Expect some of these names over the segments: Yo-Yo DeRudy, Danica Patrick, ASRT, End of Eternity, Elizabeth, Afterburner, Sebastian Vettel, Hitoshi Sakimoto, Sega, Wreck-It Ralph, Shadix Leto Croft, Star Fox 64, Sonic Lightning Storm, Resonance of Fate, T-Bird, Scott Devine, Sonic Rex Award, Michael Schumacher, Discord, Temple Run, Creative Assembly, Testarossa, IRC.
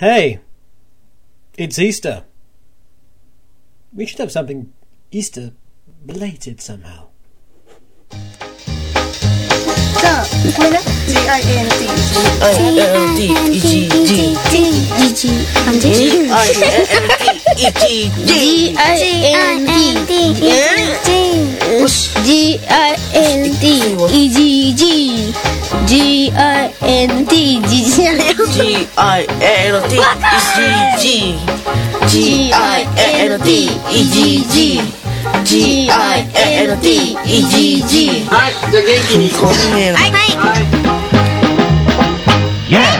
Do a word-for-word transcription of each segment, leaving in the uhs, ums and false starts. Hey, it's Easter. We should have something Easter belated somehow. G I N T E G G G I N T E G G G I N T E G G G I N T E G G G I N T E G G G I N T E G G G I N T E G G G I N T E G G G I N T E G G G Yeah!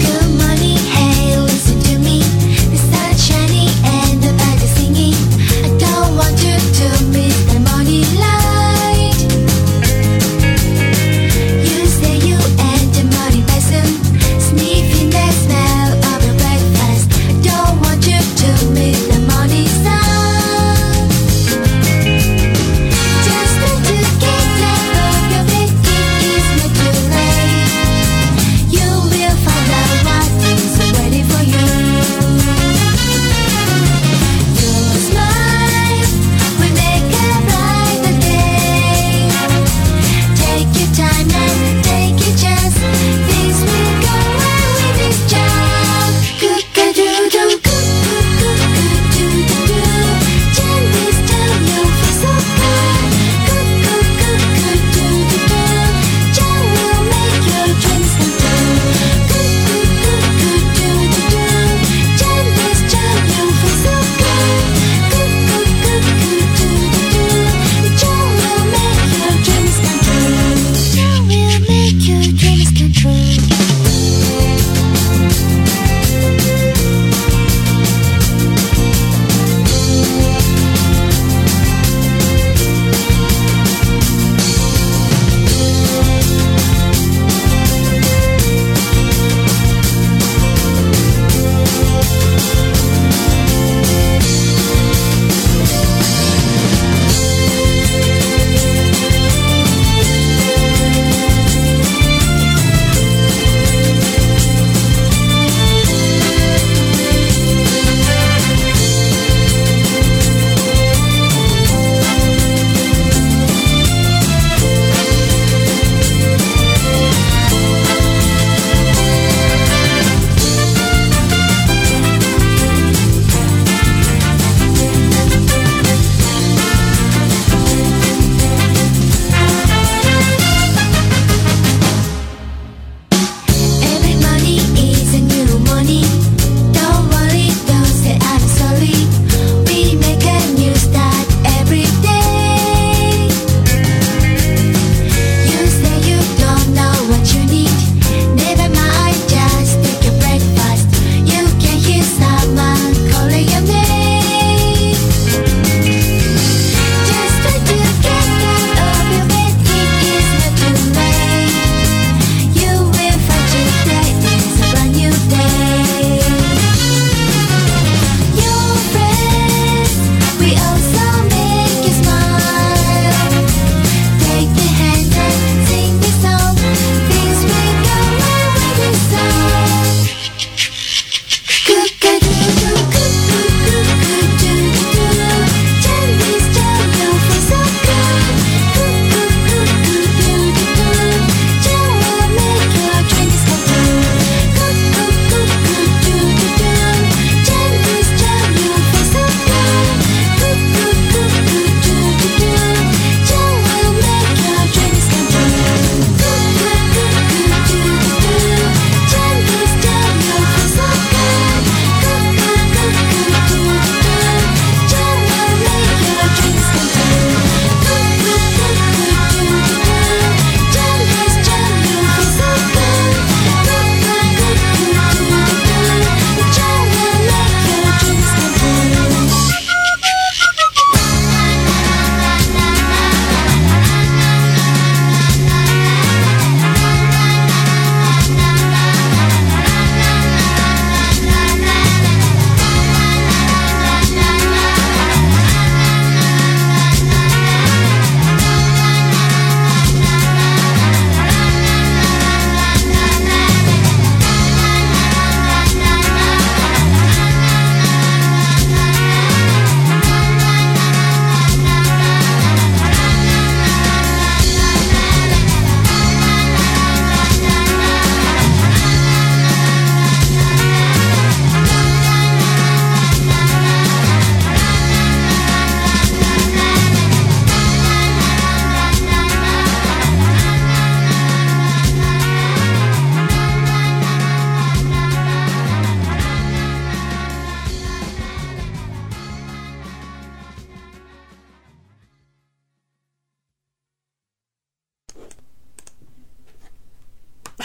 Good morning, hey.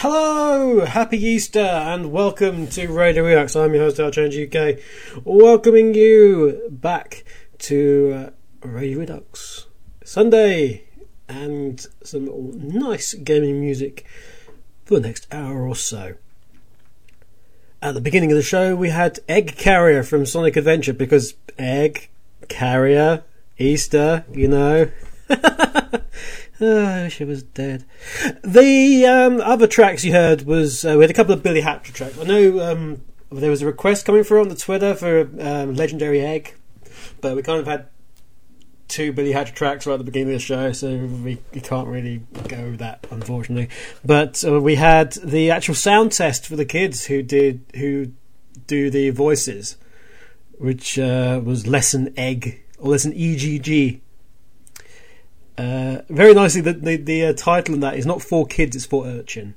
Hello, happy Easter, and welcome to Radio Redux. I'm your host, Change U K, welcoming you back to uh, Radio Redux Sunday, and some nice gaming music for the next hour or so. At the beginning of the show, we had Egg Carrier from Sonic Adventure, because Egg Carrier, Easter, you know. Oh, I wish I was dead. The um, other tracks you heard was uh, we had a couple of Billy Hatcher tracks. I know um, there was a request coming through on the Twitter for um, Legendary Egg, but we kind of had two Billy Hatcher tracks right at the beginning of the show, so we, we can't really go with that, unfortunately. But uh, we had the actual sound test for the kids who did who do the voices, which uh, was Lesson Egg or Lesson E G G. Uh, very nicely, the the, the uh, title in that is not for kids; it's for urchin.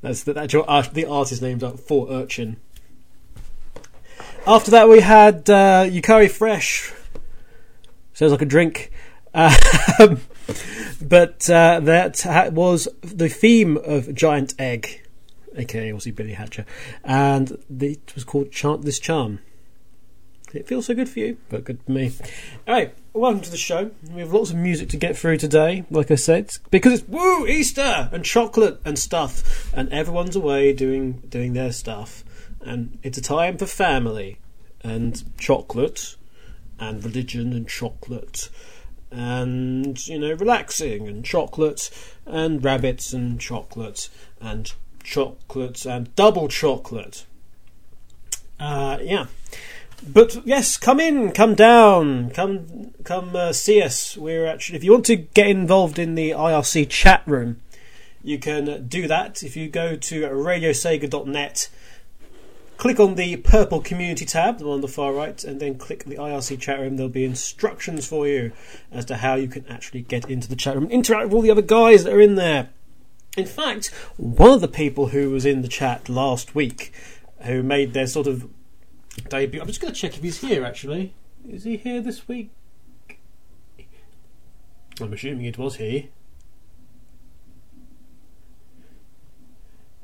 That's the, that's your uh, the artist named up for urchin. After that, we had uh, Yukari Fresh. Sounds like a drink, uh, but uh, that was the theme of Giant Egg, aka obviously Billy Hatcher, and the, it was called "Chant This Charm." It feels so good for you, but good for me. All right, welcome to the show. We have lots of music to get through today, like I said, because it's woo Easter and chocolate and stuff, and everyone's away doing doing their stuff, and it's a time for family and chocolate and religion and chocolate and, you know, relaxing and chocolate and rabbits and chocolate and chocolate and double chocolate. Uh, yeah. But yes, come in, come down, come come uh, see us. We're actually, if you want to get involved in the I R C chat room, you can do that if you go to radio sega dot net, click on the purple community tab, the one on the far right, and then click the I R C chat room. There'll be instructions for you as to how you can actually get into the chat room, interact with all the other guys that are in there. In fact, one of the people who was in the chat last week, who made their sort of debut. I'm just going to check if he's here, actually. Is he here this week? I'm assuming it was he.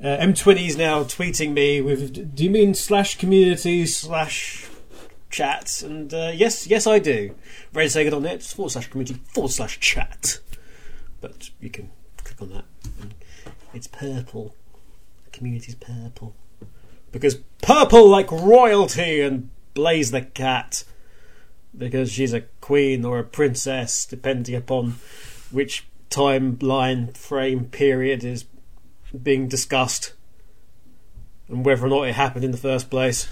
Uh, M twenty is now tweeting me with, do you mean slash community slash chat? And uh, yes, yes I do. radio sega dot net forward slash community forward slash chat. But you can click on that. It's purple. The community's purple. Because purple like royalty and Blaze the Cat, because she's a queen or a princess, depending upon which timeline frame period is being discussed and whether or not it happened in the first place.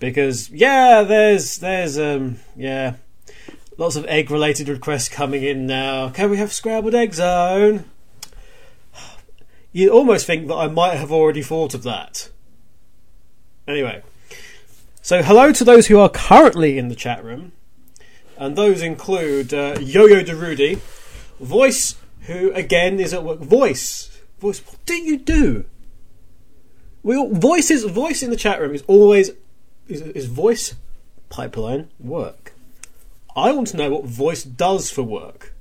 Because yeah, there's there's um yeah lots of egg related requests coming in now. Can we have scrambled egg zone? You almost think that I might have already thought of that. Anyway, so hello to those who are currently in the chat room, and those include uh, Yo-Yo DeRudy, Voice, who again is at work. Voice, Voice, what do you do? We all, voices, voice in the chat room is always is, is voice pipeline work. I want to know what voice does for work,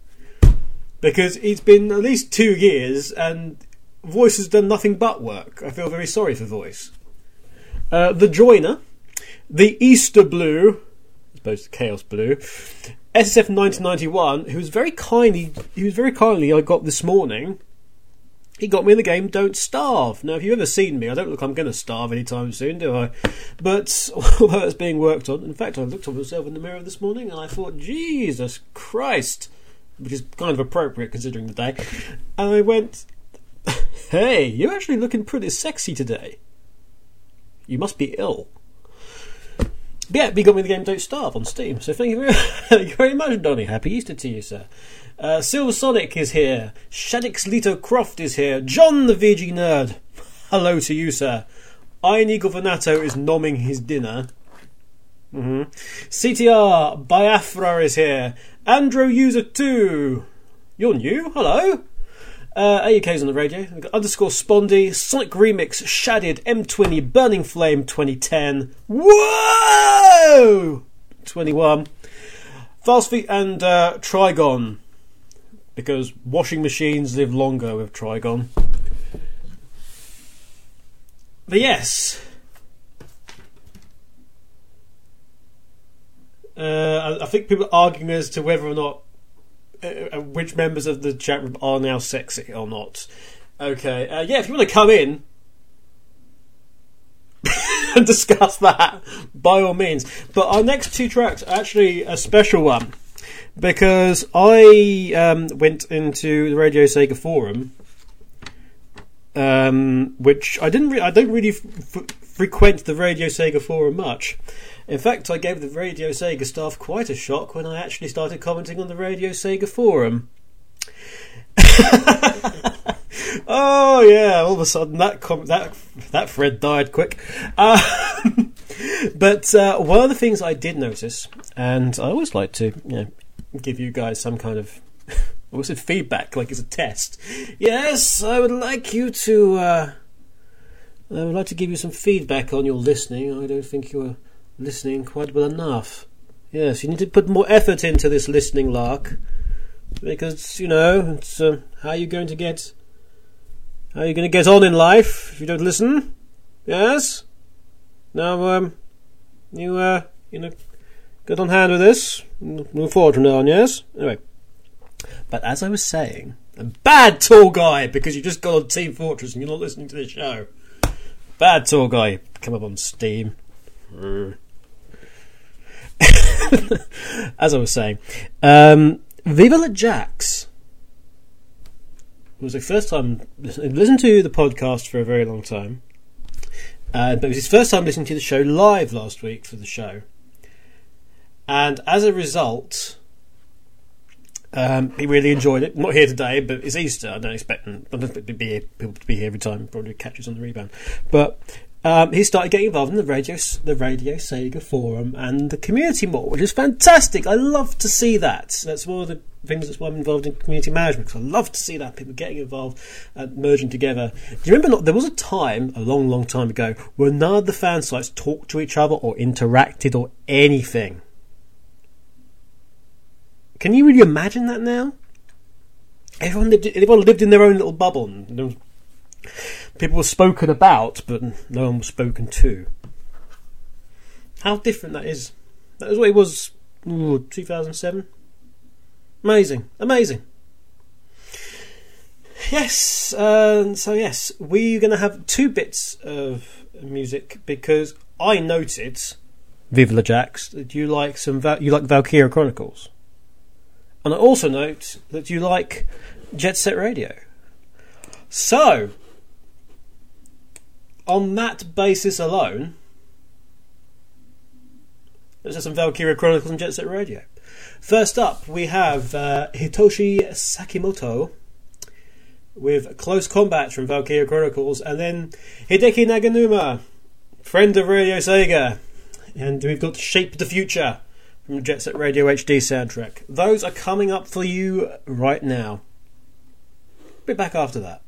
because it's been at least two years and Voice has done nothing but work. I feel very sorry for Voice. Uh, the Joiner, the Easter Blue, as opposed to Chaos Blue, S S F nineteen ninety-one, who was very kindly, he was very kindly I got this morning. He got me in the game Don't Starve. Now, if you've ever seen me, I don't look I'm going to starve anytime soon, do I? But although it's being worked on, in fact, I looked at myself in the mirror this morning and I thought, Jesus Christ, which is kind of appropriate considering the day. And I went, hey, you're actually looking pretty sexy today. You must be ill. But yeah, we got me the game Don't Starve on Steam, so thank you very, thank you very much, Donnie. Happy Easter to you, sir. Uh, Silver Sonic is here. Shadix Leto Croft is here. John the V G Nerd, hello to you, sir. Iron Eagle Venato is nomming his dinner. Mm-hmm. C T R Biafra is here. Andro User two, you're new, hello. Uh, A U K's on the radio. We've got underscore Spondy, Sonic Remix, Shaded, M twenty, Burning Flame twenty ten. Whoa! twenty-one. Fast Feet and uh, Trigon. because washing machines live longer with Trigon. But yes, uh, I think people are arguing as to whether or not uh, which members of the chat room are now sexy or not. Okay, uh, yeah, if you want to come in and discuss that, by all means. But our next two tracks are actually a special one, because I um, went into the Radio Sega forum, um, which I didn't. Re- I don't really f- f- frequent the Radio Sega forum much. In fact, I gave the Radio Sega staff quite a shock when I actually started commenting on the Radio Sega forum. Oh yeah! All of a sudden, that com- that that thread died quick. Uh, but uh, one of the things I did notice, and I always like to, you know, give you guys some kind of, what's it, feedback, like it's a test. Yes, I would like you to. Uh, I would like to give you some feedback on your listening. I don't think you are listening quite well enough. Yes, you need to put more effort into this listening lark, because you know it's, uh, how you're going to get. How are you going to get on in life if you don't listen? Yes? Now, um, you, uh, you know, get on hand with this. Move forward from now on, yes? Anyway. But as I was saying, a bad tall guy, because you just got on Team Fortress and you're not listening to the show. Bad tall guy. Come up on Steam. As I was saying, um, Viva La Jax. It was the first time listening listened to the podcast for a very long time, uh, but it was his first time listening to the show live last week for the show, and as a result, um, he really enjoyed it. I'm not here today, but it's Easter. I don't expect him, I don't expect to be here, people to be here every time. Probably catches on the rebound, but um, he started getting involved in the radio, the Radio Sega forum and the community more, which is fantastic. I love to see that. That's one of the things that's why I'm involved in community management, because I love to see that people getting involved and merging together. Do you remember, not, there was a time, a long, long time ago, where none of the fan sites talked to each other or interacted or anything. Can you really imagine that now? Everyone lived, everyone lived in their own little bubble. People were spoken about, but no one was spoken to. How different that is. That was what it was, ooh, two thousand seven. Amazing, amazing. Yes, uh, so yes, we're going to have two bits of music, because I noted, Viva La Jax, that you like some Val- you like Valkyria Chronicles, and I also note that you like Jet Set Radio. So, on that basis alone, let's have some Valkyria Chronicles and Jet Set Radio. First up, we have uh, Hitoshi Sakimoto with Close Combat from Valkyria Chronicles, and then Hideki Naganuma, friend of Radio Sega, and we've got Shape the Future from Jet Set Radio H D soundtrack. Those are coming up for you right now. Be back after that.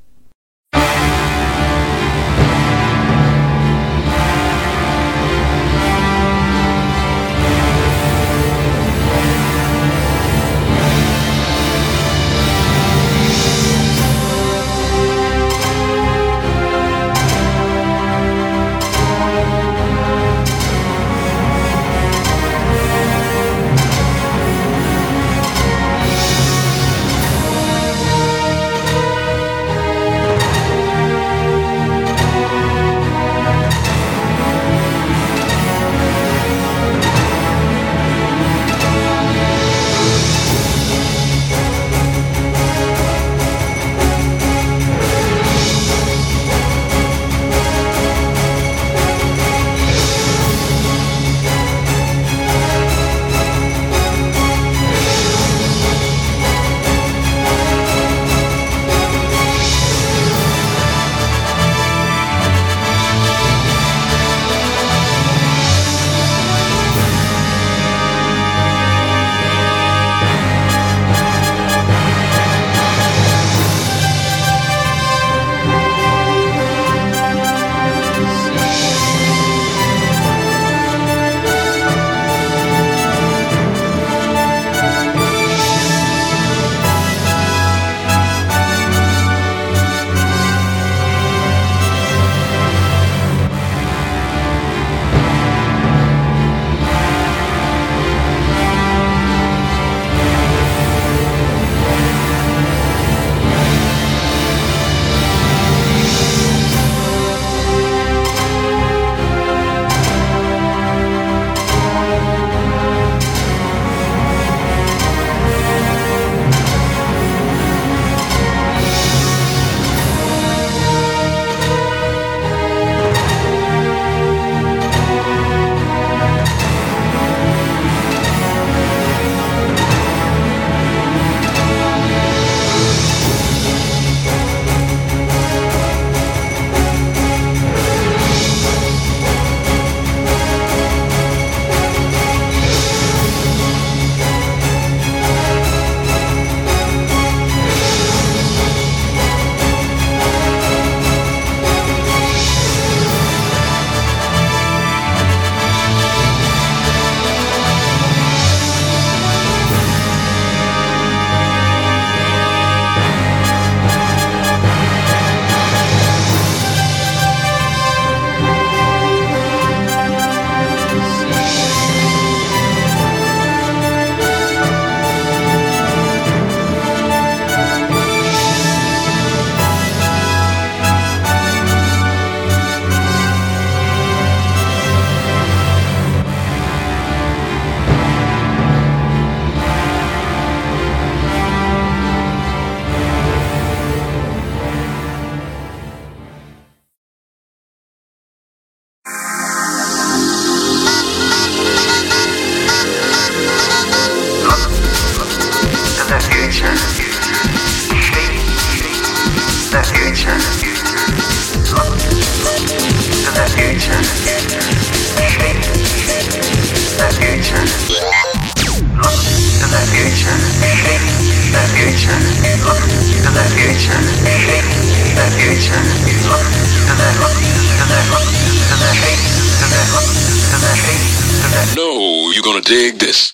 No, you're gonna dig this.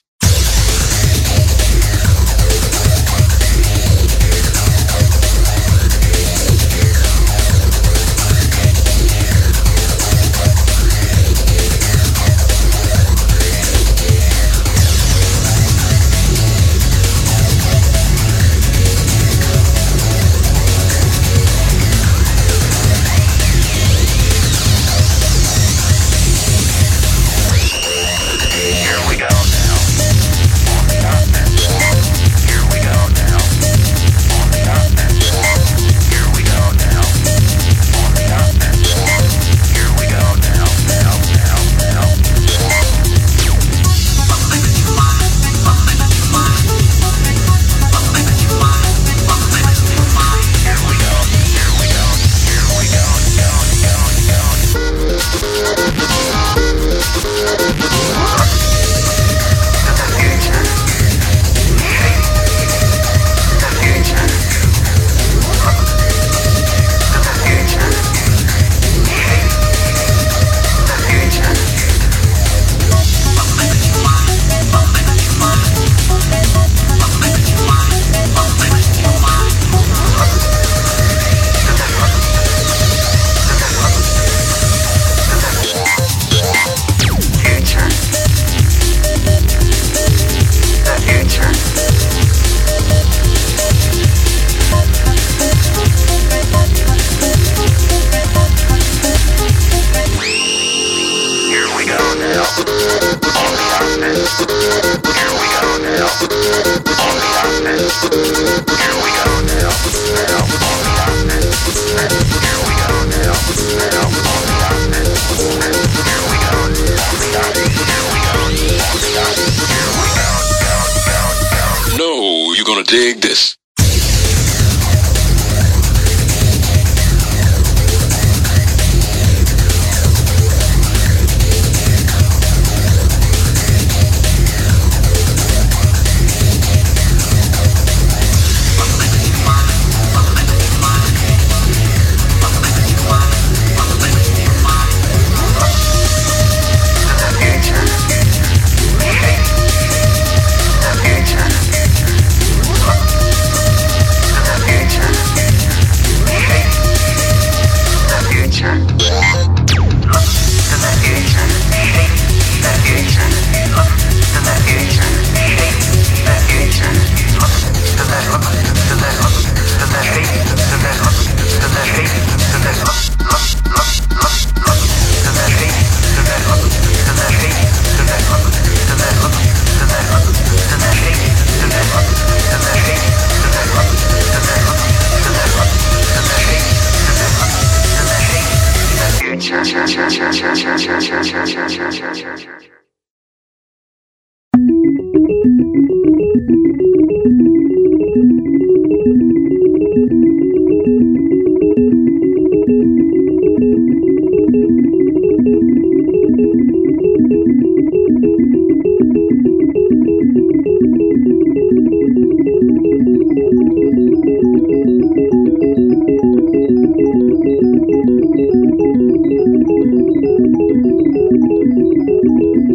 Thank you.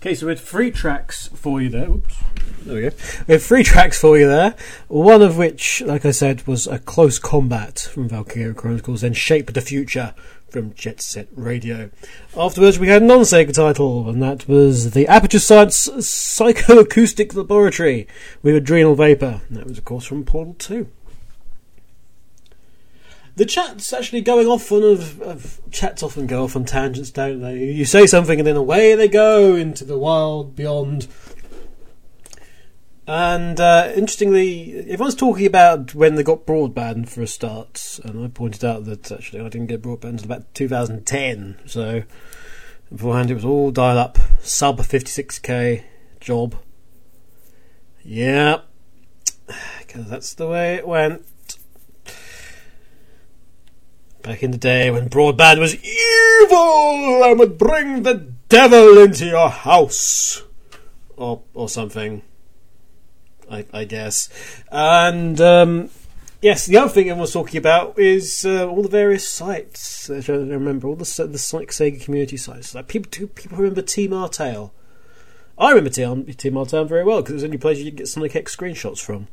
Okay, so we had three tracks for you there. Oops. There we go. We had three tracks for you there. One of which, like I said, was A Close Combat from Valkyria Chronicles, and Shape the Future from Jet Set Radio. Afterwards, we had a non-Sega title, and that was the Aperture Science Psychoacoustic Laboratory with Adrenal Vapor. And that was, of course, from Portal two. The chat's actually going off on of, of chats often go off on tangents, don't they? You say something and then away they go into the wild beyond. And uh, interestingly, everyone's talking about when they got broadband for a start, and I pointed out that actually I didn't get broadband until about two thousand ten. So beforehand it was all dial-up, sub fifty-six k job. Yeah, because that's the way it went. Back in the day when broadband was evil and would bring the devil into your house. Or or something. I, I guess. And, um, yes, the other thing everyone was talking about is uh, all the various sites. I remember all the the Sonic Sega community sites. Like people, do people remember Team Martel? I remember Team Martel very well because it was the only place you could get Sonic X screenshots from.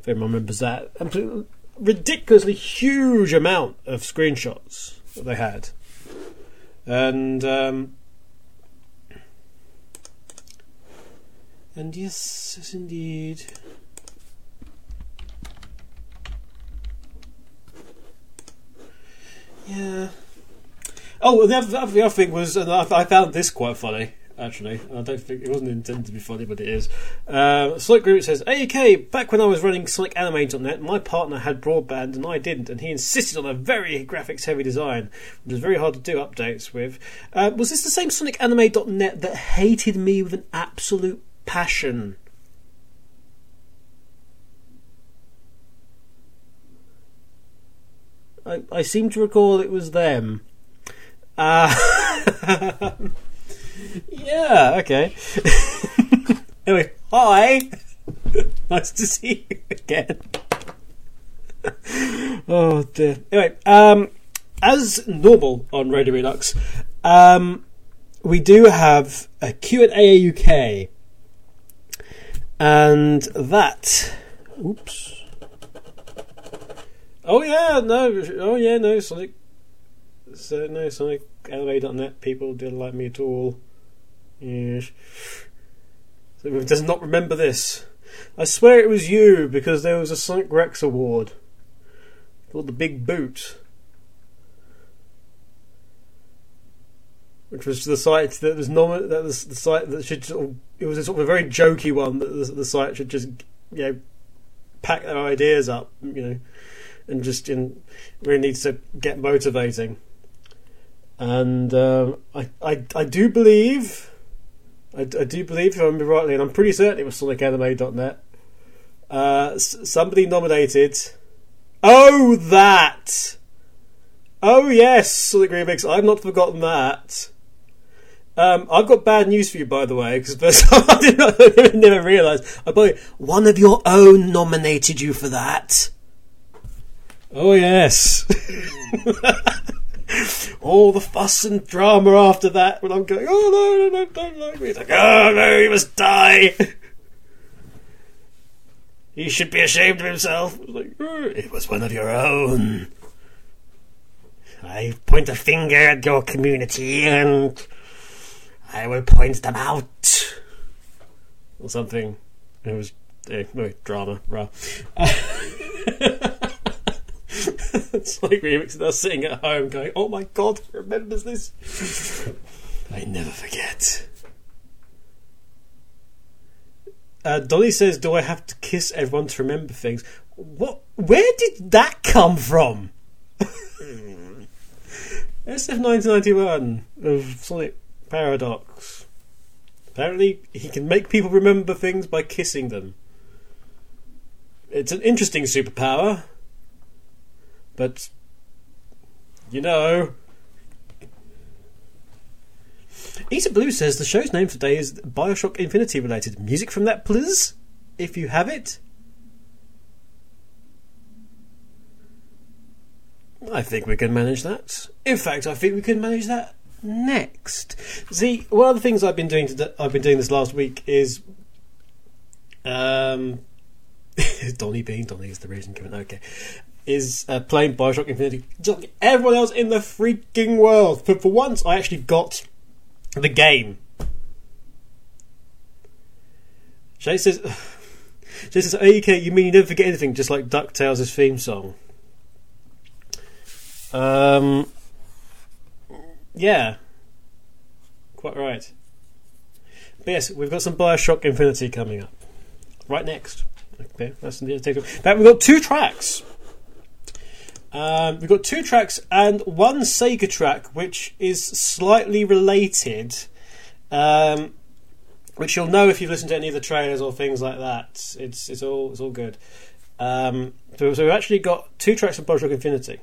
If everyone remembers that. Absolutely. Ridiculously huge amount of screenshots that they had, and um, and yes, yes indeed. Yeah. Oh, the other, the other thing was, and I, I found this quite funny. Actually, I don't think it wasn't intended to be funny, but it is. Uh, Sonic Group says, A A U K, back when I was running Sonic Anime dot net, my partner had broadband and I didn't, and he insisted on a very graphics heavy design, which was very hard to do updates with. Uh, was this the same Sonic Anime dot net that hated me with an absolute passion? I, I seem to recall it was them. Uh... Yeah, okay. Anyway, hi. Nice to see you again. Oh dear. Anyway, um, as normal on Radio Redux, um, we do have a Q at A A U K, and that. Oops. Oh yeah, no. Oh yeah, no. Sonic. So no, Sonic. L A dot net people didn't like me at all. Yes. So it does not remember this. I swear it was you because there was a Sonic Rex Award called the Big Boot, which was the site that was nom- that was the site that should sort of, it was a sort of a very jokey one that the, the site should just, you know, pack their ideas up, you know, and just you know, really needs to get motivating. And um, I, I I do believe, I, I do believe, if I remember rightly, and I'm pretty certain it was Sonic Anime dot net, uh, s- somebody nominated... Oh, that! Oh, yes, Sonic Remix, I've not forgotten that. Um, I've got bad news for you, by the way, because I did not, I never realised. I probably, one of your own nominated you for that. Oh, yes. All the fuss and drama after that when I'm going, oh no, no, no, don't like me. It's like, oh no, he must die. He should be ashamed of himself. It was, like, oh, it was one of your own. I point a finger at your community and I will point them out. Or something. It was eh, no, drama, rah. It's like Remix now sitting at home going, oh my god, who remembers this? I never forget. Uh, Donnie says, do I have to kiss everyone to remember things? What? Where did that come from? S F nineteen ninety-one of Sonic Paradox. Apparently he can make people remember things by kissing them. It's an interesting superpower. But, you know... Isa Blue says, the show's name today is BioShock Infinity related. Music from that, please? If you have it? I think we can manage that. In fact, I think we can manage that next? See, one of the things I've been doing today, I've been doing this last week is um Donnie being Donnie is the reason given, okay. Is uh, playing BioShock Infinite just like everyone else in the freaking world. But for once, I actually got the game. Jay says, Jay says, A U K, you mean you never forget anything, just like DuckTales' theme song? Um, yeah. Quite right. But yes, we've got some BioShock Infinity coming up. Right next. Okay, that's the take. But we've got two tracks. Um, we've got two tracks and one Sega track, which is slightly related, um, which you'll know if you've listened to any of the trailers or things like that. It's it's all it's all good. Um, so, so we've actually got two tracks from BioShock Infinity,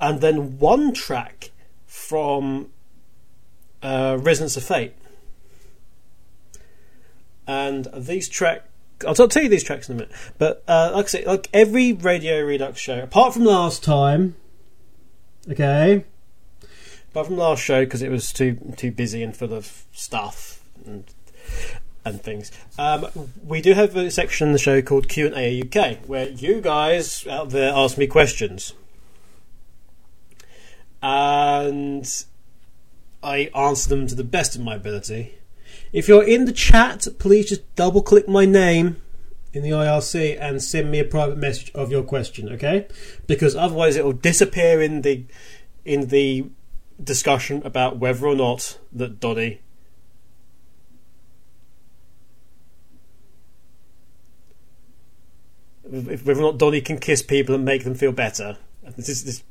and then one track from uh, Resonance of Fate. And these tracks. I'll tell you these tracks in a minute, but uh, like I say, like every Radio Redux show, apart from last time, okay, apart from last show because it was too too busy and full of stuff and and things. Um, we do have a section in the show called Q and A U K, where you guys out there ask me questions, and I answer them to the best of my ability. If you're in the chat, please just double click my name in the I R C and send me a private message of your question, okay? Because otherwise it will disappear in the in the discussion about whether or not that Doddy whether or not Doddy can kiss people and make them feel better. This is this,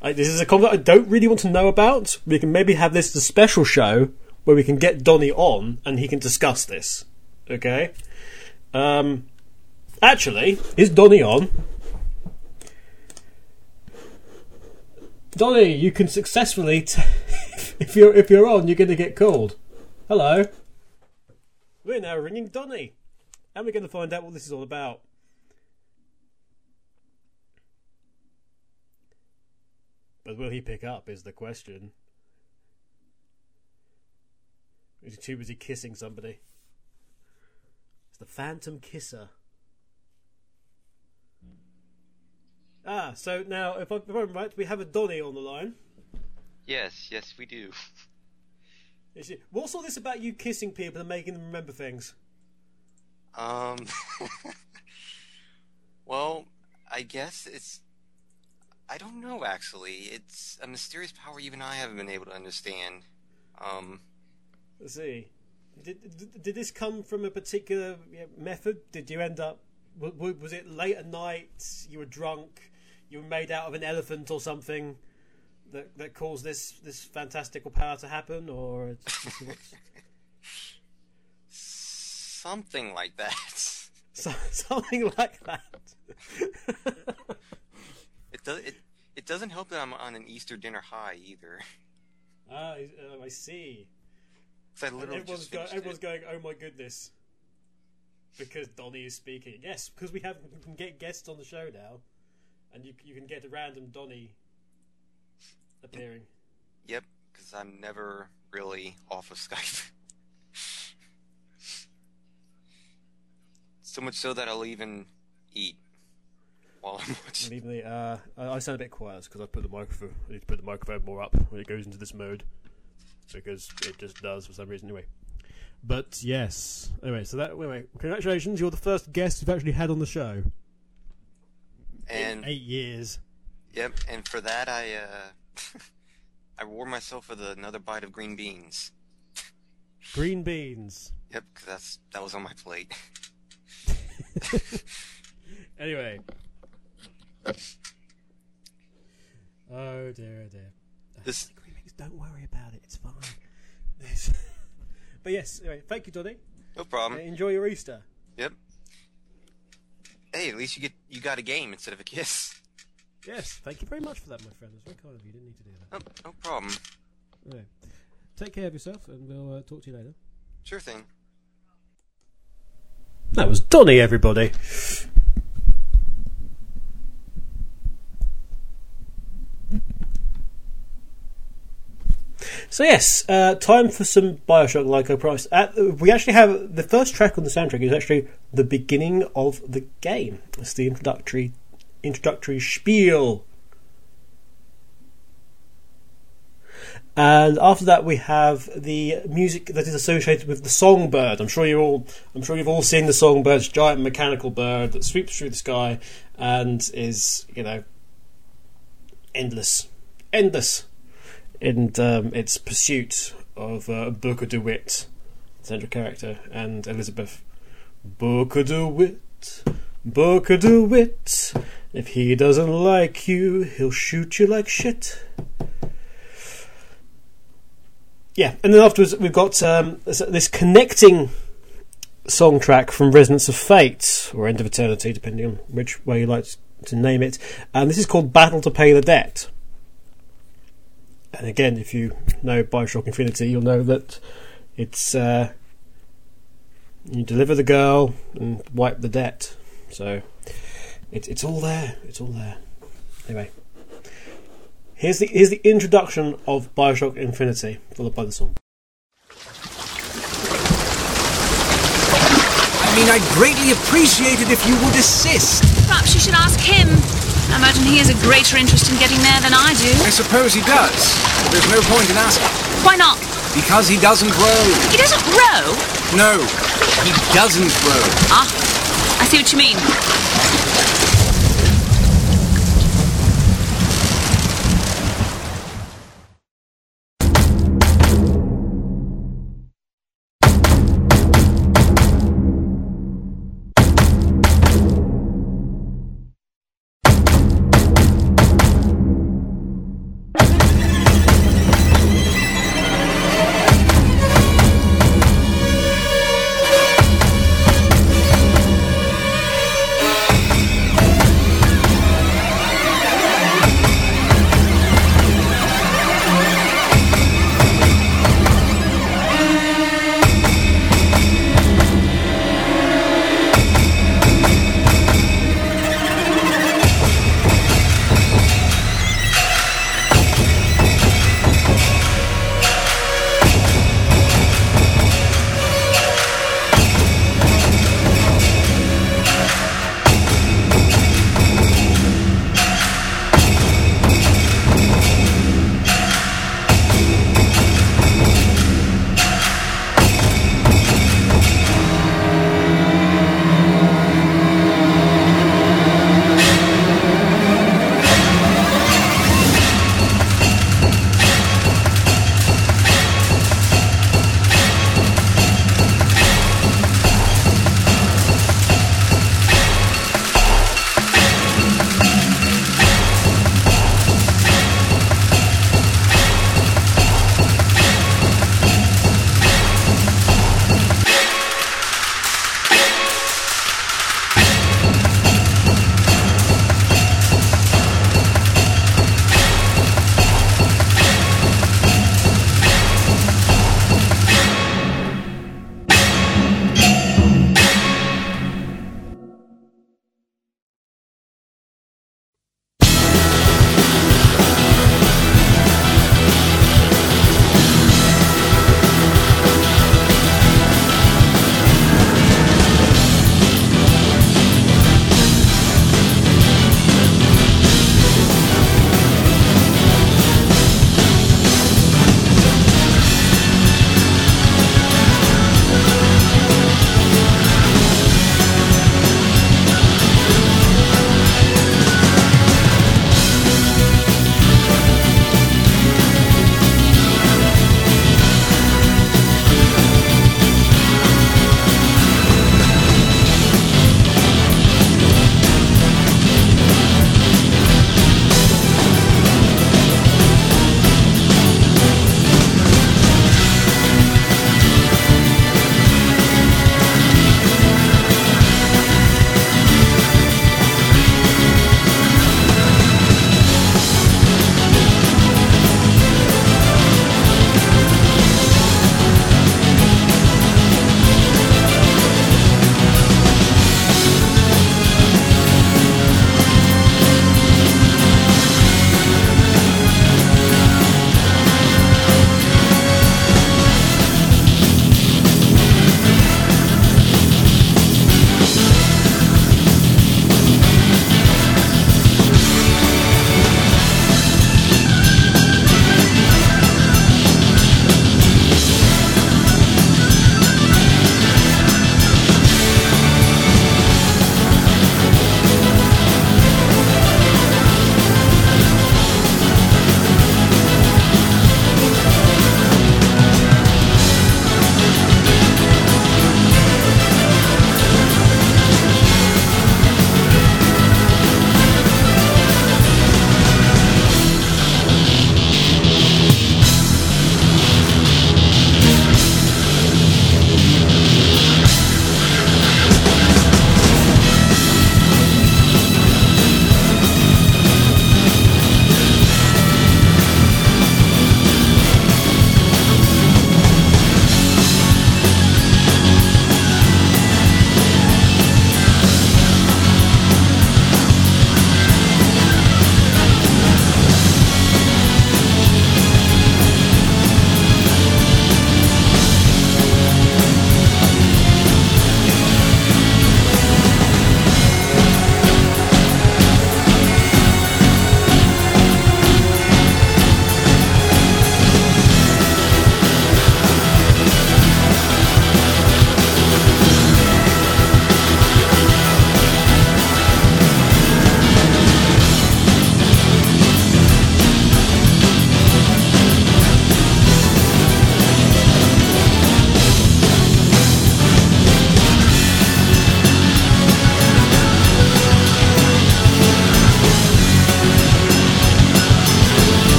I, this is a concept I don't really want to know about. We can maybe have this as a special show where we can get Donnie on and he can discuss this. Okay? Um, actually, is Donnie on? Donnie, you can successfully... T- if you're if you're on, you're going to get called. Hello. We're now ringing Donnie. And we're going to find out what this is all about. But will he pick up is the question. He's too busy kissing somebody. It's the Phantom Kisser. Ah, so now, if I'm right, we have a Donnie on the line. Yes, yes, we do. What's all this about you kissing people and making them remember things? Um. Well, I guess it's... I don't know, actually. It's a mysterious power even I haven't been able to understand. Um... Let's see. Did, did this come from a particular method? Did you end up... Was it late at night? You were drunk? You were made out of an elephant or something that that caused this, this fantastical power to happen? Or... something like that. So, something like that. it, does, it, it doesn't help that I'm on an Easter dinner high either. Ah, uh, I see. I everyone's, go, everyone's going, oh my goodness, because Donnie is speaking. Yes, because we have we can get guests on the show now, and you you can get a random Donnie appearing. Yep, because I'm never really off of Skype. So much so that I'll even eat while I'm watching. And even the, uh, I, I sound a bit quiet because I put the microphone. I need to put the microphone more up when it goes into this mode. Because it just does for some reason anyway. But yes. Anyway, so that anyway, congratulations, you're the first guest we've actually had on the show. And eight years. Yep, and for that I uh I reward myself with another bite of green beans. Green beans. Yep, because that's that was on my plate. Anyway. Oh dear, oh dear. This Don't worry about it, it's fine. But yes, anyway, thank you, Donnie. No problem. Uh, enjoy your Easter. Yep. Hey, at least you get you got a game instead of a kiss. Yes, thank you very much for that, my friend. It was very kind of you. Didn't need to do that. No, no problem. Anyway, take care of yourself, and we'll uh, talk to you later. Sure thing. That was Donnie, everybody. So yes, uh, time for some Bioshock Lyco Price. At, we actually have the first track on the soundtrack is actually the beginning of the game. It's the introductory introductory spiel. And after that, we have the music that is associated with the songbird. I'm sure you all, I'm sure you've all seen the songbird's giant mechanical bird that sweeps through the sky and is, you know, endless, endless in um, its pursuit of uh, Booker DeWitt, central character, and Elizabeth. Booker DeWitt, Booker DeWitt. If he doesn't like you, he'll shoot you like shit. Yeah, and then afterwards we've got um, this connecting song track from Resonance of Fate, or End of Eternity, depending on which way you like to name it. And this is called Battle to Pay the Debt. And again, if you know Bioshock Infinite, you'll know that it's uh, you deliver the girl and wipe the debt. So it, it's all there. It's all there. Anyway. Here's the here's the introduction of Bioshock Infinity, followed by the song. I mean, I'd greatly appreciate it if you would assist. Perhaps you should ask him. I imagine he has a greater interest in getting there than I do. I suppose he does. There's no point in asking. Why not? Because he doesn't row. He doesn't row? No, he doesn't row. Ah, I see what you mean.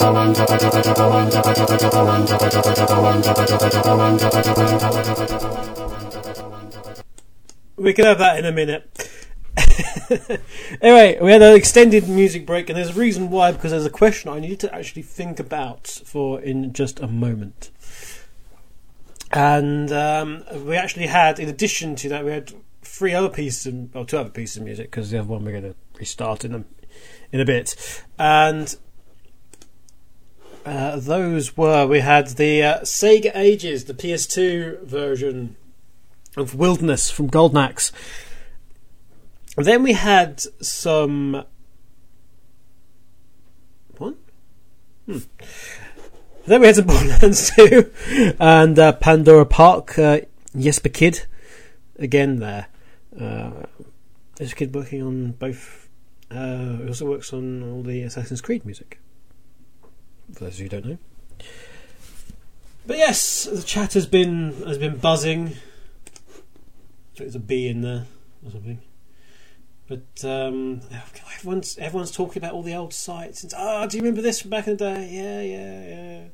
We can have that in a minute. Anyway, we had an extended music break, and there's a reason why, because there's a question I need to actually think about for in just a moment. And um, we actually had, in addition to that, we had three other pieces, of, well, two other pieces of music, because the other one we're going to restart in a, in a bit. And uh, those were, we had the uh, Sega Ages, the P S two version of Wilderness from Golden Axe. And then we had some... What? Hmm. Then we had some Borderlands two and uh, Pandora Park, uh, Jesper Kidd, again there. Uh, Jesper Kidd working on both... Uh, he also works on all the Assassin's Creed music, for those of you who don't know. But yes, the chat has been has been buzzing. There's a bee in there or something. But um, everyone's everyone's talking about all the old sites. It's, oh, do you remember this from back in the day? Yeah, yeah, yeah.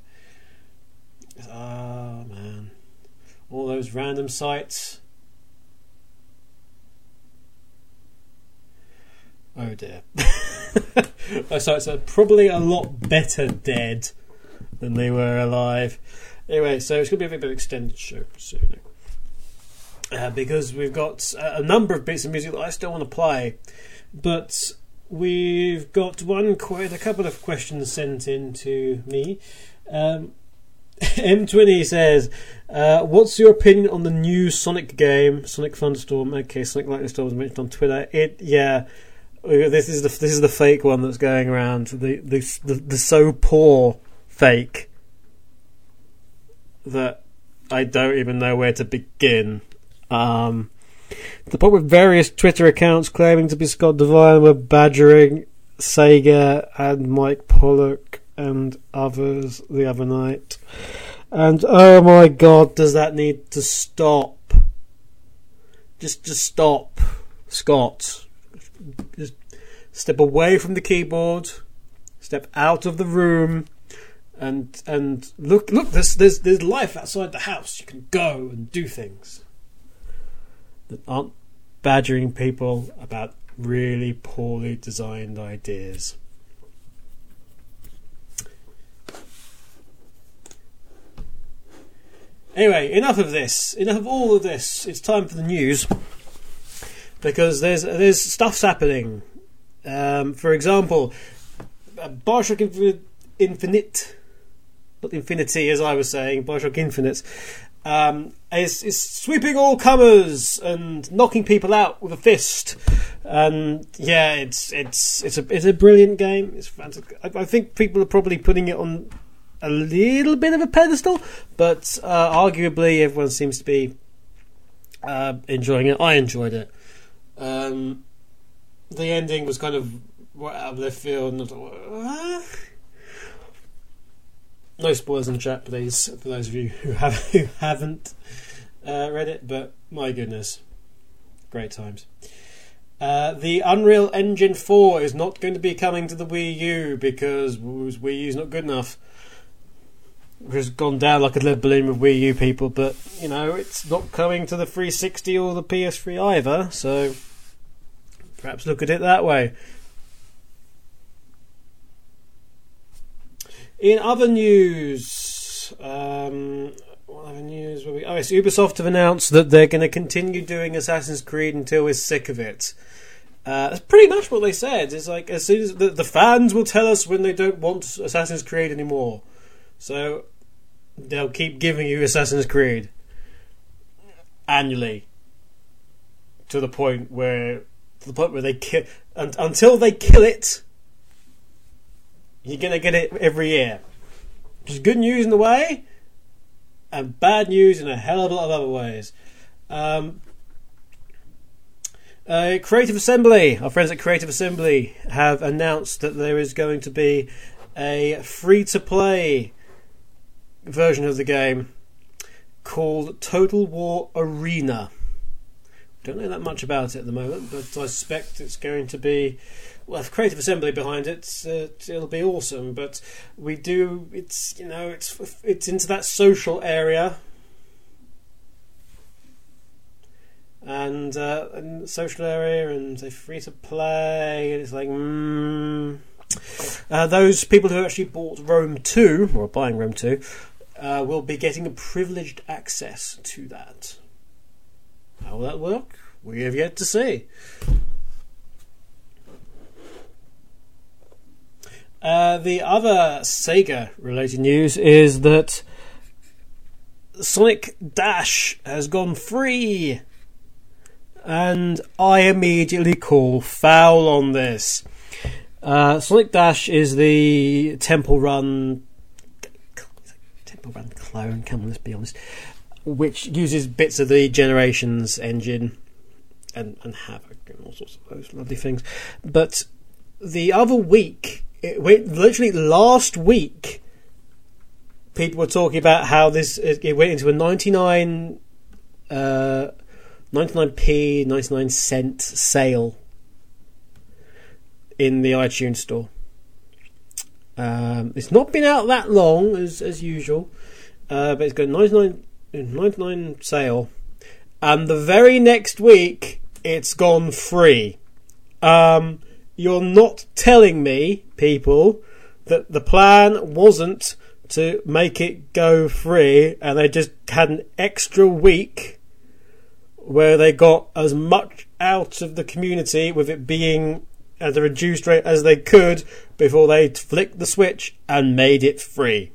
It's, oh, man. All those random sites. Oh, dear. Those sites are probably a lot better dead than they were alive. Anyway, so it's going to be a bit of an extended show soon. Uh, because we've got a number of bits of music that I still want to play, but we've got one quite a couple of questions sent in to me. um, M twenty says, uh, what's your opinion on the new Sonic game, Sonic Thunderstorm? Okay, Sonic Lightning Storm was mentioned on Twitter. It yeah this is the this is the fake one that's going around, the the the, the so poor fake that I don't even know where to begin. Um, the point with various Twitter accounts claiming to be Scott Devine were badgering Sega and Mike Pollock and others the other night, and oh my god, does that need to stop? Just, just stop, Scott. Just step away from the keyboard, step out of the room, and and look, look. There's there's there's life outside the house. You can go and do things that aren't badgering people about really poorly designed ideas. Anyway, enough of this. Enough of all of this. It's time for the news, because there's there's stuff's happening. Um, for example, BioShock Infinite, not Infinity as I was saying, BioShock Infinite. Um, it's, it's sweeping all comers and knocking people out with a fist, and yeah, it's it's it's a it's a brilliant game. It's fantastic. I, I think people are probably putting it on a little bit of a pedestal, but uh, arguably everyone seems to be uh, enjoying it. I enjoyed it. Um, the ending was kind of right out of left field. And I was like, ah. No spoilers in the chat, please, for those of you who, have, who haven't uh, read it, but my goodness, great times. Uh, the Unreal Engine four is not going to be coming to the Wii U because Wii U's not good enough. It's gone down like a lead balloon with Wii U people, but, you know, it's not coming to the three sixty or the P S three either, so perhaps look at it that way. In other news, um, what other news were we? Oh, it's Ubisoft have announced that they're going to continue doing Assassin's Creed until we're sick of it. Uh, that's pretty much what they said. It's like, as soon as the, the fans will tell us when they don't want Assassin's Creed anymore, so they'll keep giving you Assassin's Creed annually to the point where to the point where they kill and until they kill it. You're going to get it every year. There's good news in the way, and bad news in a hell of a lot of other ways. Um, uh, Creative Assembly, our friends at Creative Assembly, have announced that there is going to be a free-to-play version of the game called Total War Arena. Don't know that much about it at the moment, but I suspect it's going to be with Creative Assembly behind it, uh, it'll be awesome. But we do, it's, you know, it's it's into that social area. And, uh, and social area, and they're free to play, and it's like, mm. uh, those people who actually bought Rome two, or are buying Rome two, uh, will be getting a privileged access to that. How will that work? We have yet to see. Uh, the other Sega-related news is that Sonic Dash has gone free. And I immediately call foul on this. Uh, Sonic Dash is the Temple Run... Temple Run clone, come on, let's be honest. Which uses bits of the Generations engine and, and Havoc and all sorts of those lovely things. But the other week, it went, literally last week, people were talking about how this it went into a ninety-nine... Uh, ninety-nine p, ninety-nine cent sale in the iTunes store. Um, it's not been out that long, as as usual, uh, but it's got a ninety-nine, ninety-nine sale. And the very next week, it's gone free. Um, you're not telling me, people, that the plan wasn't to make it go free, and they just had an extra week where they got as much out of the community with it being at a reduced rate as they could before they flicked the switch and made it free.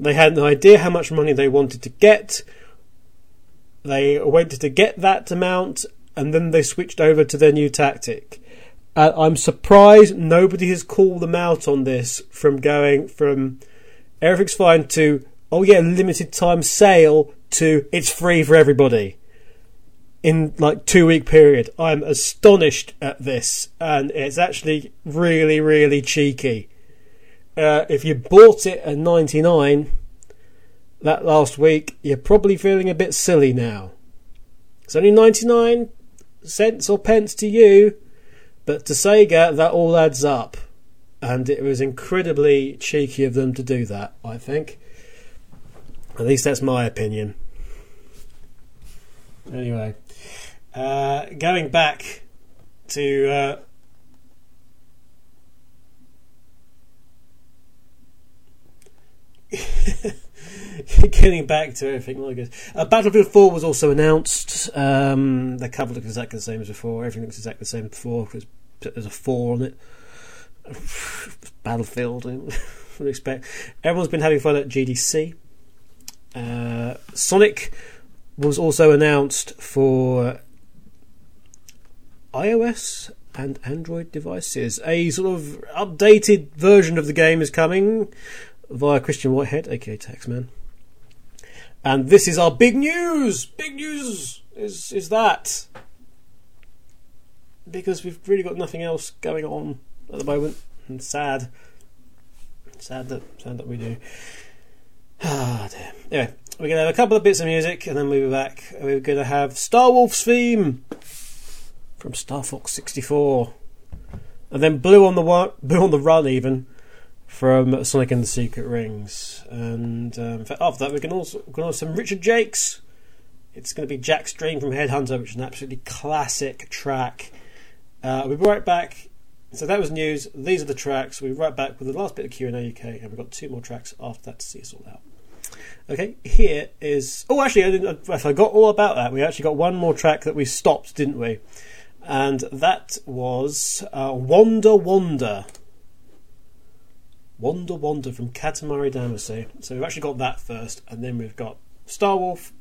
They had no idea how much money they wanted to get. They waited to get that amount, and then they switched over to their new tactic. And I'm surprised nobody has called them out on this, from going from everything's fine to, oh yeah, limited time sale, to it's free for everybody in like two week period. I'm astonished at this, and it's actually really, really cheeky. Uh, if you bought it at ninety-nine that last week, you're probably feeling a bit silly now. It's only ninety-nine cents or pence to you, but to Sega that all adds up, and it was incredibly cheeky of them to do that, I think. At least that's my opinion. Anyway, uh, going back to uh, getting back to everything. My goodness, uh, Battlefield four was also announced. Um, the cover looks exactly the same as before. Everything looks exactly the same as before because there's a four on it. Battlefield, I would expect. Everyone's been having fun at G D C. Uh, Sonic was also announced for iOS and Android devices. A sort of updated version of the game is coming via Christian Whitehead, aka Taxman. And this is our big news! Big news is, is that. Because we've really got nothing else going on at the moment. And sad. Sad that, sad that we do. Ah, oh, dear. Anyway, we're going to have a couple of bits of music and then we'll be back. We're going to have Star Wolf's theme from Star Fox sixty-four. And then Blue on the Wa- Blue on the Run, even, from Sonic and the Secret Rings. And um, after that, we can also we're going to have some Richard Jakes. It's going to be Jack's Dream from Headhunter, which is an absolutely classic track. Uh, we'll be right back. So that was news. These are the tracks. We'll be right back with the last bit of Q and A U K, and we've got two more tracks after that to see us all out. Okay, here is... Oh, actually, I, didn't, I forgot all about that. We actually got one more track that we stopped, didn't we? And that was uh, Wanda Wanda. Wanda Wanda from Katamari Damacy. So we've actually got that first, and then we've got Star Wolf,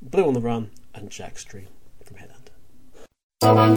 Blue on the Run, and Jack's Dream from Headhunter. I'm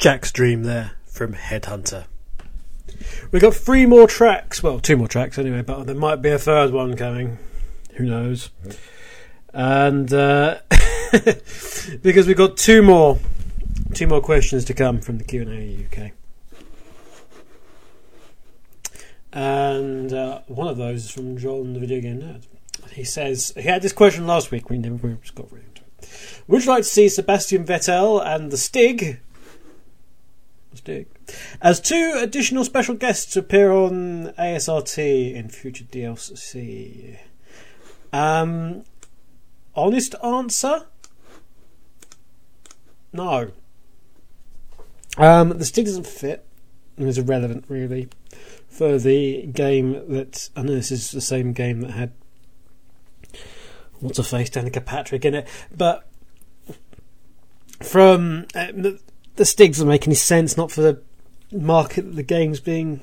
Jack's Dream there from Headhunter. We've got three more tracks, well, two more tracks anyway, but there might be a third one coming. Who knows? And uh, because we've got two more, two more questions to come from the Q and A U K. And uh, one of those is from Joel and the Video Game Nerd. He says, he had this question last week, we never we just got around to it. Would you like to see Sebastian Vettel and the Stig, Stig as two additional special guests appear on A S R T in future D L C? Um, honest answer? No. Um, the Stig doesn't fit and is irrelevant, really, for the game that... I know this is the same game that had What's-Her-Face, Danica Patrick in it, but from... Uh, the, the Stig doesn't make any sense, not for the market that the game's being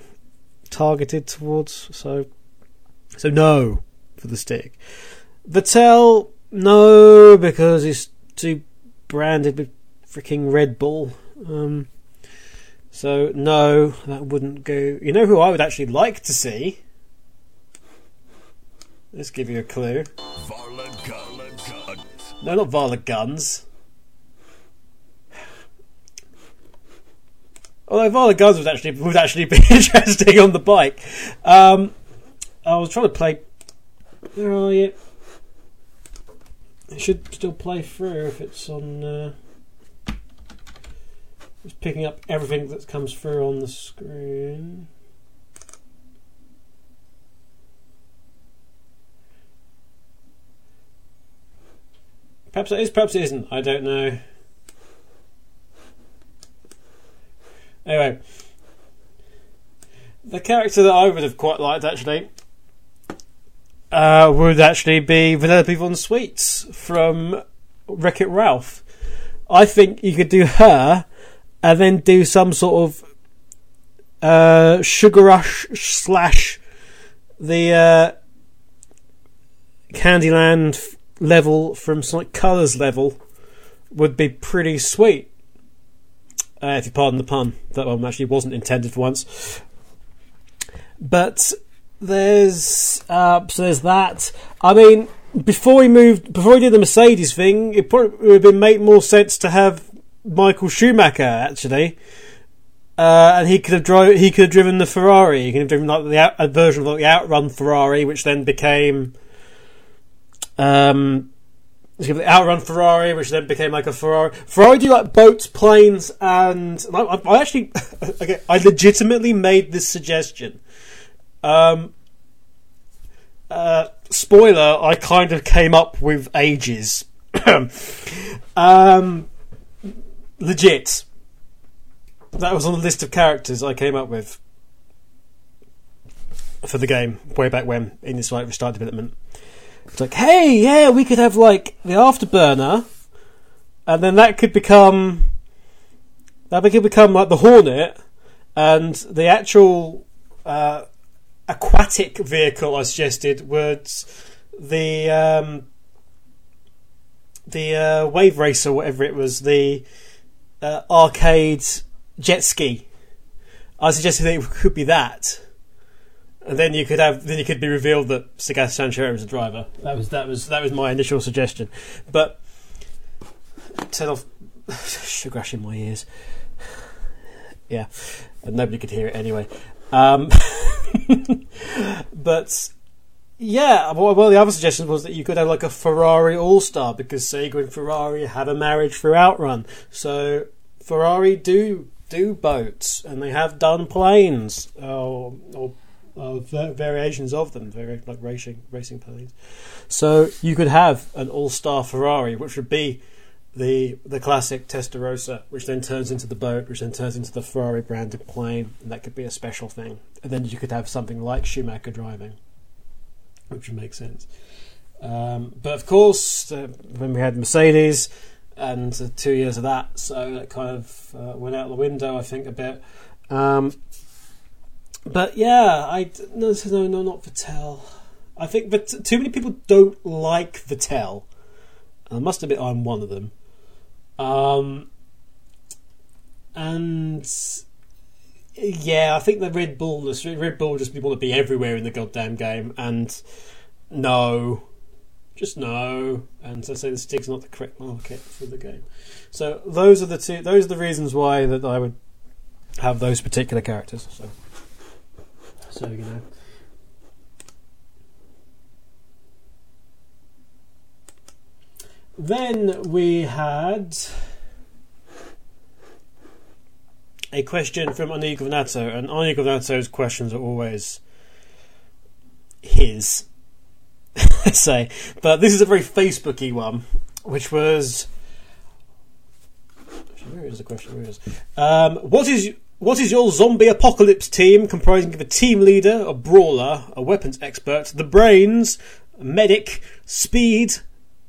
targeted towards, so... So no, for the Stig. Vettel, no, because it's too branded with freaking Red Bull. Um... So, no, that wouldn't go... You know who I would actually like to see? Let's give you a clue. Varla Guns. No, not Varla Guns. Although Varla Guns would actually, would actually be interesting on the bike. Um, I was trying to play... Where are you? It should still play through if it's on... Uh... It's picking up everything that comes through on the screen. Perhaps it is, perhaps it isn't. I don't know. Anyway. The character that I would have quite liked, actually, uh, would actually be Vanellope Von Sweets from Wreck-It Ralph. I think you could do her... and then do some sort of uh, Sugar Rush slash the uh, Candyland level from Sonic Colors level would be pretty sweet. Uh, if you pardon the pun, that one actually wasn't intended for once. But there's uh, so there's that. I mean, before he moved, before he did the Mercedes thing, it probably would have been made more sense to have Michael Schumacher actually, uh, and he could have drove. He could have driven the Ferrari. He could have driven like the out- a version of like the Outrun Ferrari, which then became, um, the Outrun Ferrari, which then became like a Ferrari. Ferrari do like boats, planes, and I, I actually, okay, I legitimately made this suggestion. Um, uh, spoiler: I kind of came up with ages. um. Legit. That was on the list of characters I came up with for the game way back when in this like restart development. It's like, hey, yeah, we could have like the Afterburner, and then that could become that could become like the Hornet, and the actual uh, aquatic vehicle I suggested was the um, the uh, Wave Racer, whatever it was, the. Uh, arcade jet ski. I suggested that it could be that, and then you could have then you could be revealed that Sebastian Vettel was a driver. That was that was that was my initial suggestion. But turn off Sugar Rush in my ears. Yeah, and nobody could hear it anyway. Um, but yeah, well, one of the other suggestions was that you could have like a Ferrari All-Star, because Sega and Ferrari have a marriage for Outrun. So Ferrari do do boats, and they have done planes or, or, or variations of them, like racing racing planes. So you could have an All-Star Ferrari, which would be the the classic Testarossa, which then turns into the boat, which then turns into the Ferrari branded plane, and that could be a special thing. And then you could have something like Schumacher driving, which would make sense. Um, but of course, uh, when we had Mercedes and uh, two years of that, so that kind of uh, went out the window, I think, a bit. Um, but yeah, I no, no, no, not Vettel. I think that too many people don't like Vettel. I must admit, I'm one of them. Um, And yeah, I think the Red Bull, the Red Bull just want to be everywhere in the goddamn game, and no, just no. And so, say the Stig's not the correct market for the game. So those are the two. Those are the reasons why that I would have those particular characters. So, so you know. Then we had a question from Ani Granado, and Ani Granado's questions are always his, I say. But this is a very Facebooky one, which was... Actually, where is the question? Where is it? Um, what is... What is your zombie apocalypse team comprising of a team leader, a brawler, a weapons expert, the brains, a medic, speed...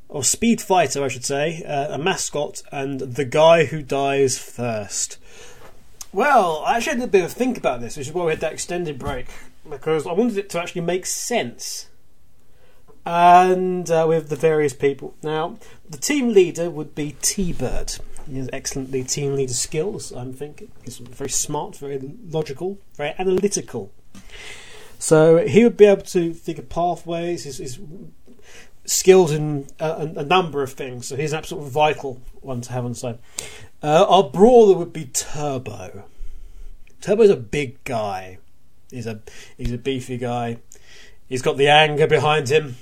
or speed fighter, I should say, uh, a mascot, and the guy who dies first? Well, I actually had a bit of a think about this, which is why we had that extended break, because I wanted it to actually make sense. And uh, with the various people. Now, the team leader would be T-Bird. He has excellently team leader skills, I'm thinking. He's very smart, very logical, very analytical. So he would be able to think of pathways, his... his skilled in a, a number of things, so he's an absolute vital one to have on side. Uh, our brawler would be Turbo. Turbo's a big guy. He's a he's a beefy guy. He's got the anger behind him.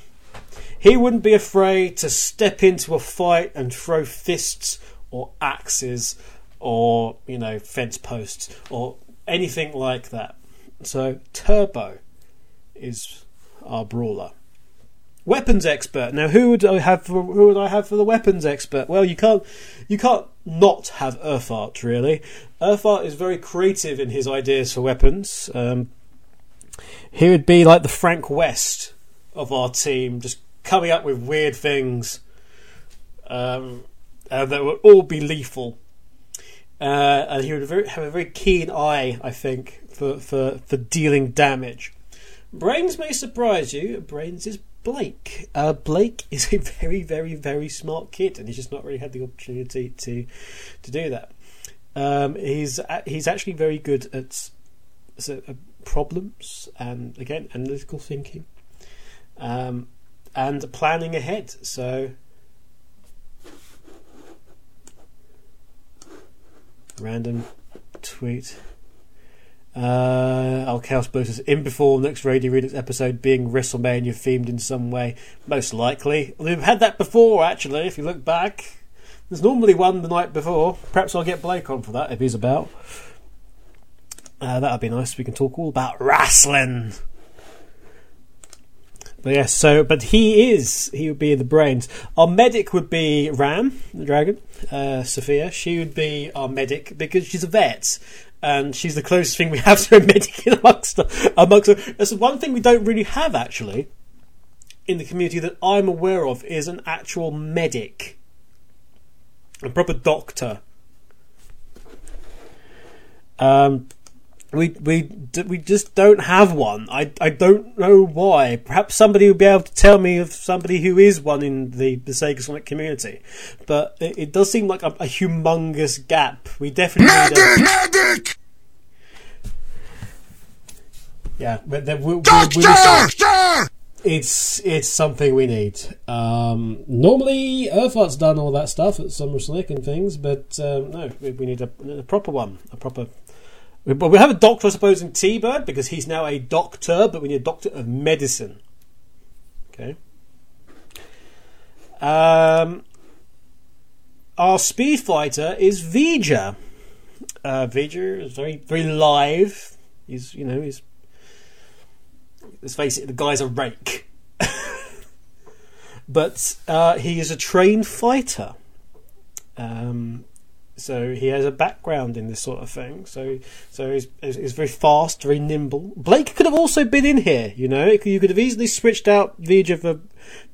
He wouldn't be afraid to step into a fight and throw fists or axes or, you know, fence posts or anything like that. So Turbo is our brawler. Weapons expert. Now, who would I have? For, who would I have for the weapons expert? Well, you can't, you can't not have Urfart. Really, Urfart is very creative in his ideas for weapons. Um, he would be like the Frank West of our team, just coming up with weird things, um, and that would all be lethal. Uh, and he would very, have a very keen eye, I think, for for for dealing damage. Brains may surprise you. Brains is Blake. Uh, Blake is a very, very, very smart kid, and he's just not really had the opportunity to to do that. Um, he's he's actually very good at so, uh, problems and, again, analytical thinking, um, and planning ahead. So random tweet. Uh, Al Chaos Blue says, in before next Radio Redux episode being WrestleMania themed in some way, most likely. We've had that before, actually, if you look back. There's normally one the night before. Perhaps I'll get Blake on for that if he's about. Uh, that'd be nice. We can talk all about wrestling. But yes, yeah, so, but he is, he would be the brains. Our medic would be Ram, the dragon, uh, Sophia. She would be our medic because she's a vet. And she's the closest thing we have to a medic amongst us. That's one thing we don't really have, actually, in the community that I'm aware of, is an actual medic. A proper doctor. Um, we we we just don't have one. I, I don't know why. Perhaps somebody would be able to tell me of somebody who is one in the, the Sega Sonic community. But it, it does seem like a, a humongous gap. We definitely... Medic! Medic! Yeah. But then we, we, doctor! We doctor! It's, it's something we need. Um, normally, Earthlight's done all that stuff at Summer Slick and things, but um, no, we, we need a, a proper one. A proper... But we have a doctor, I suppose, in T-Bird, because he's now a doctor, but we need a doctor of medicine. Okay. Um, our speed fighter is Vija. Uh, Vija is very, very live. He's, you know, he's... Let's face it, the guy's a rake. But uh, he is a trained fighter. Um... So he has a background in this sort of thing. So, so he's, he's very fast, very nimble. Blake could have also been in here, you know. You could have easily switched out Vija for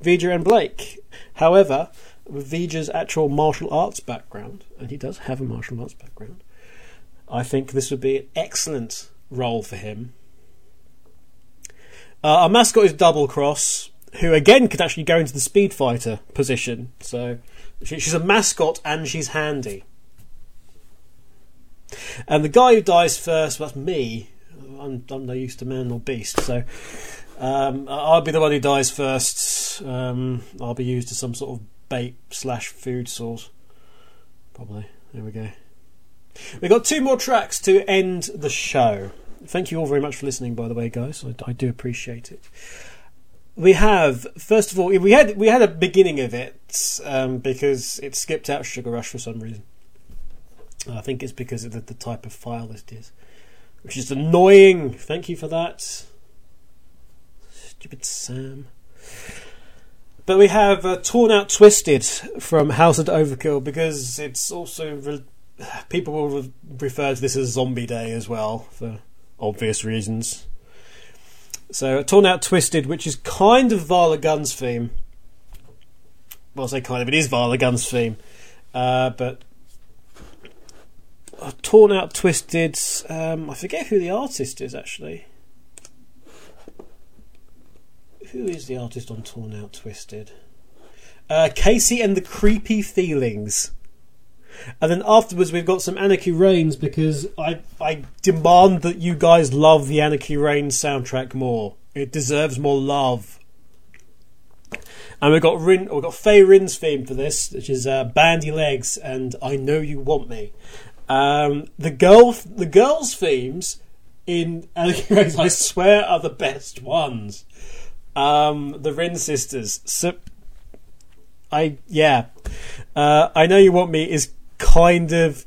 Vija and Blake. However, with Vija's actual martial arts background, and he does have a martial arts background, I think this would be an excellent role for him. Uh, our mascot is Double Cross, who again could actually go into the speed fighter position. So she, she's a mascot and she's handy. And the guy who dies first, well, that's me. I'm, I'm no use to man or beast, so um, I'll be the one who dies first. Um, I'll be used as some sort of bait slash food source. Probably. There we go. We've got two more tracks to end the show. Thank you all very much for listening, by the way, guys. I, I do appreciate it. We have, first of all, we had we had a beginning of it um, because it skipped out Sugar Rush for some reason. I think it's because of the, the type of file it is, which is annoying. Thank you for that, stupid Sam. But we have uh, Torn Out Twisted from House of Overkill, because it's also re- people will re- refer to this as Zombie Day as well, for obvious reasons. So, Torn Out Twisted, which is kind of Varla Guns' theme. Well, I say kind of, it is Varla Guns' theme. Uh, but uh, Torn Out Twisted, um, I forget who the artist is, actually. Who is the artist on Torn Out Twisted? Uh, Casey and the Creepy Feelings. And then afterwards we've got some Anarchy Reigns, because I I demand that you guys love the Anarchy Reigns soundtrack more. It deserves more love. And we've got Rin, we've got Faye Rin's theme for this, which is uh, Bandy Legs and I Know You Want Me. Um, the girl the girls' themes in Anarchy Reigns, I swear, are the best ones. Um, the Rin sisters. So, I yeah, uh, I Know You Want Me is kind of,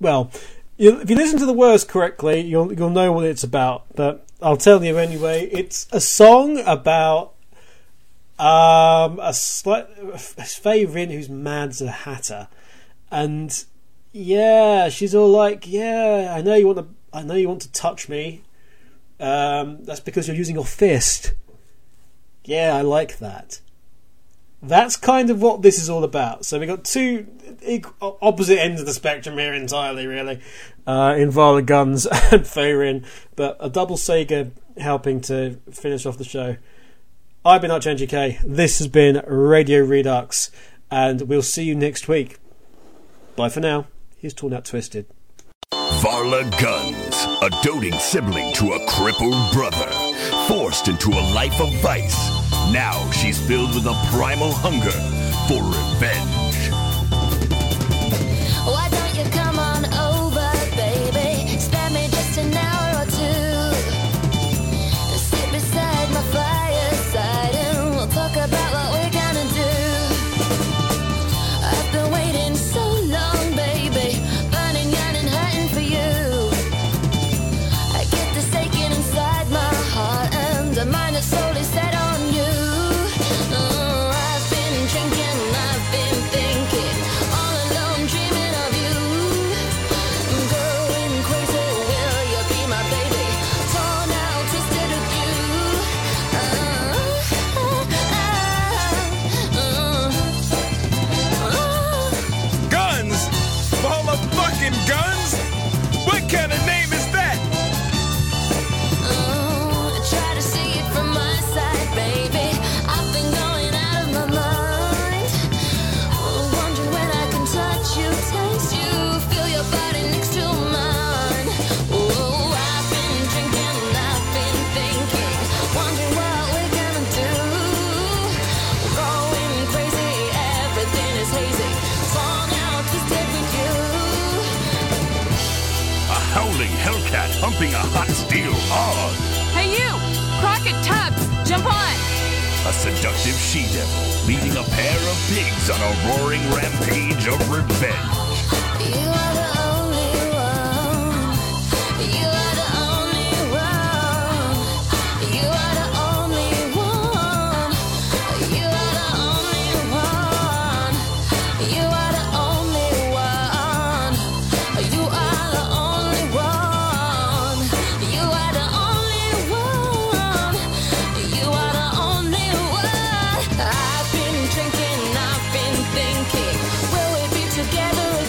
well, you, if you listen to the words correctly, you'll you'll know what it's about, but I'll tell you anyway. It's a song about um a slight Faye Rin who's mad as a hatter, and yeah, she's all like, yeah, I know you want to, I know you want to touch me. Um, that's because you're using your fist. Yeah, I like that. That's kind of what this is all about. So we got two opposite ends of the spectrum here entirely, really, uh, in Varla Guns and Feirin, but a double Sega helping to finish off the show. I've been Arch N G K. This has been Radio Redux, and we'll see you next week. Bye for now. Here's Torn Out Twisted. Varla Guns, a doting sibling to a crippled brother, forced into a life of vice. Now she's filled with a primal hunger for revenge. Why don't you come on over, baby? Spare me just an hour or two. Sit beside my fireside and we'll talk about what we're gonna do. I've been waiting so long, baby, burning, yearning, hurting for you. I get this aching inside my heart and the mind is solely set on you. Hellcat humping a hot steel hog. Hey you! Crockett Tubbs, jump on! A seductive she-devil leading a pair of pigs on a roaring rampage of revenge. You are the only one. You are the only one. You are the only one. You are the only one. You are the only one. You are the only one. I've been drinking, I've been thinking, will we be together?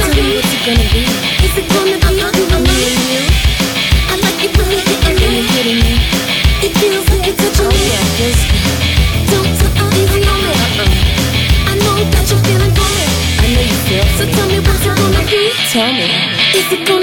Tell me what's it gonna be? Is it gonna be you? I'm really you. I like it when you get a little bit of me. It feels like it's such a oh, yeah, feels don't tell me you know it. I know that you're feeling for me. I know you feel. So tell me what's it gonna be? Tell me. Is it gonna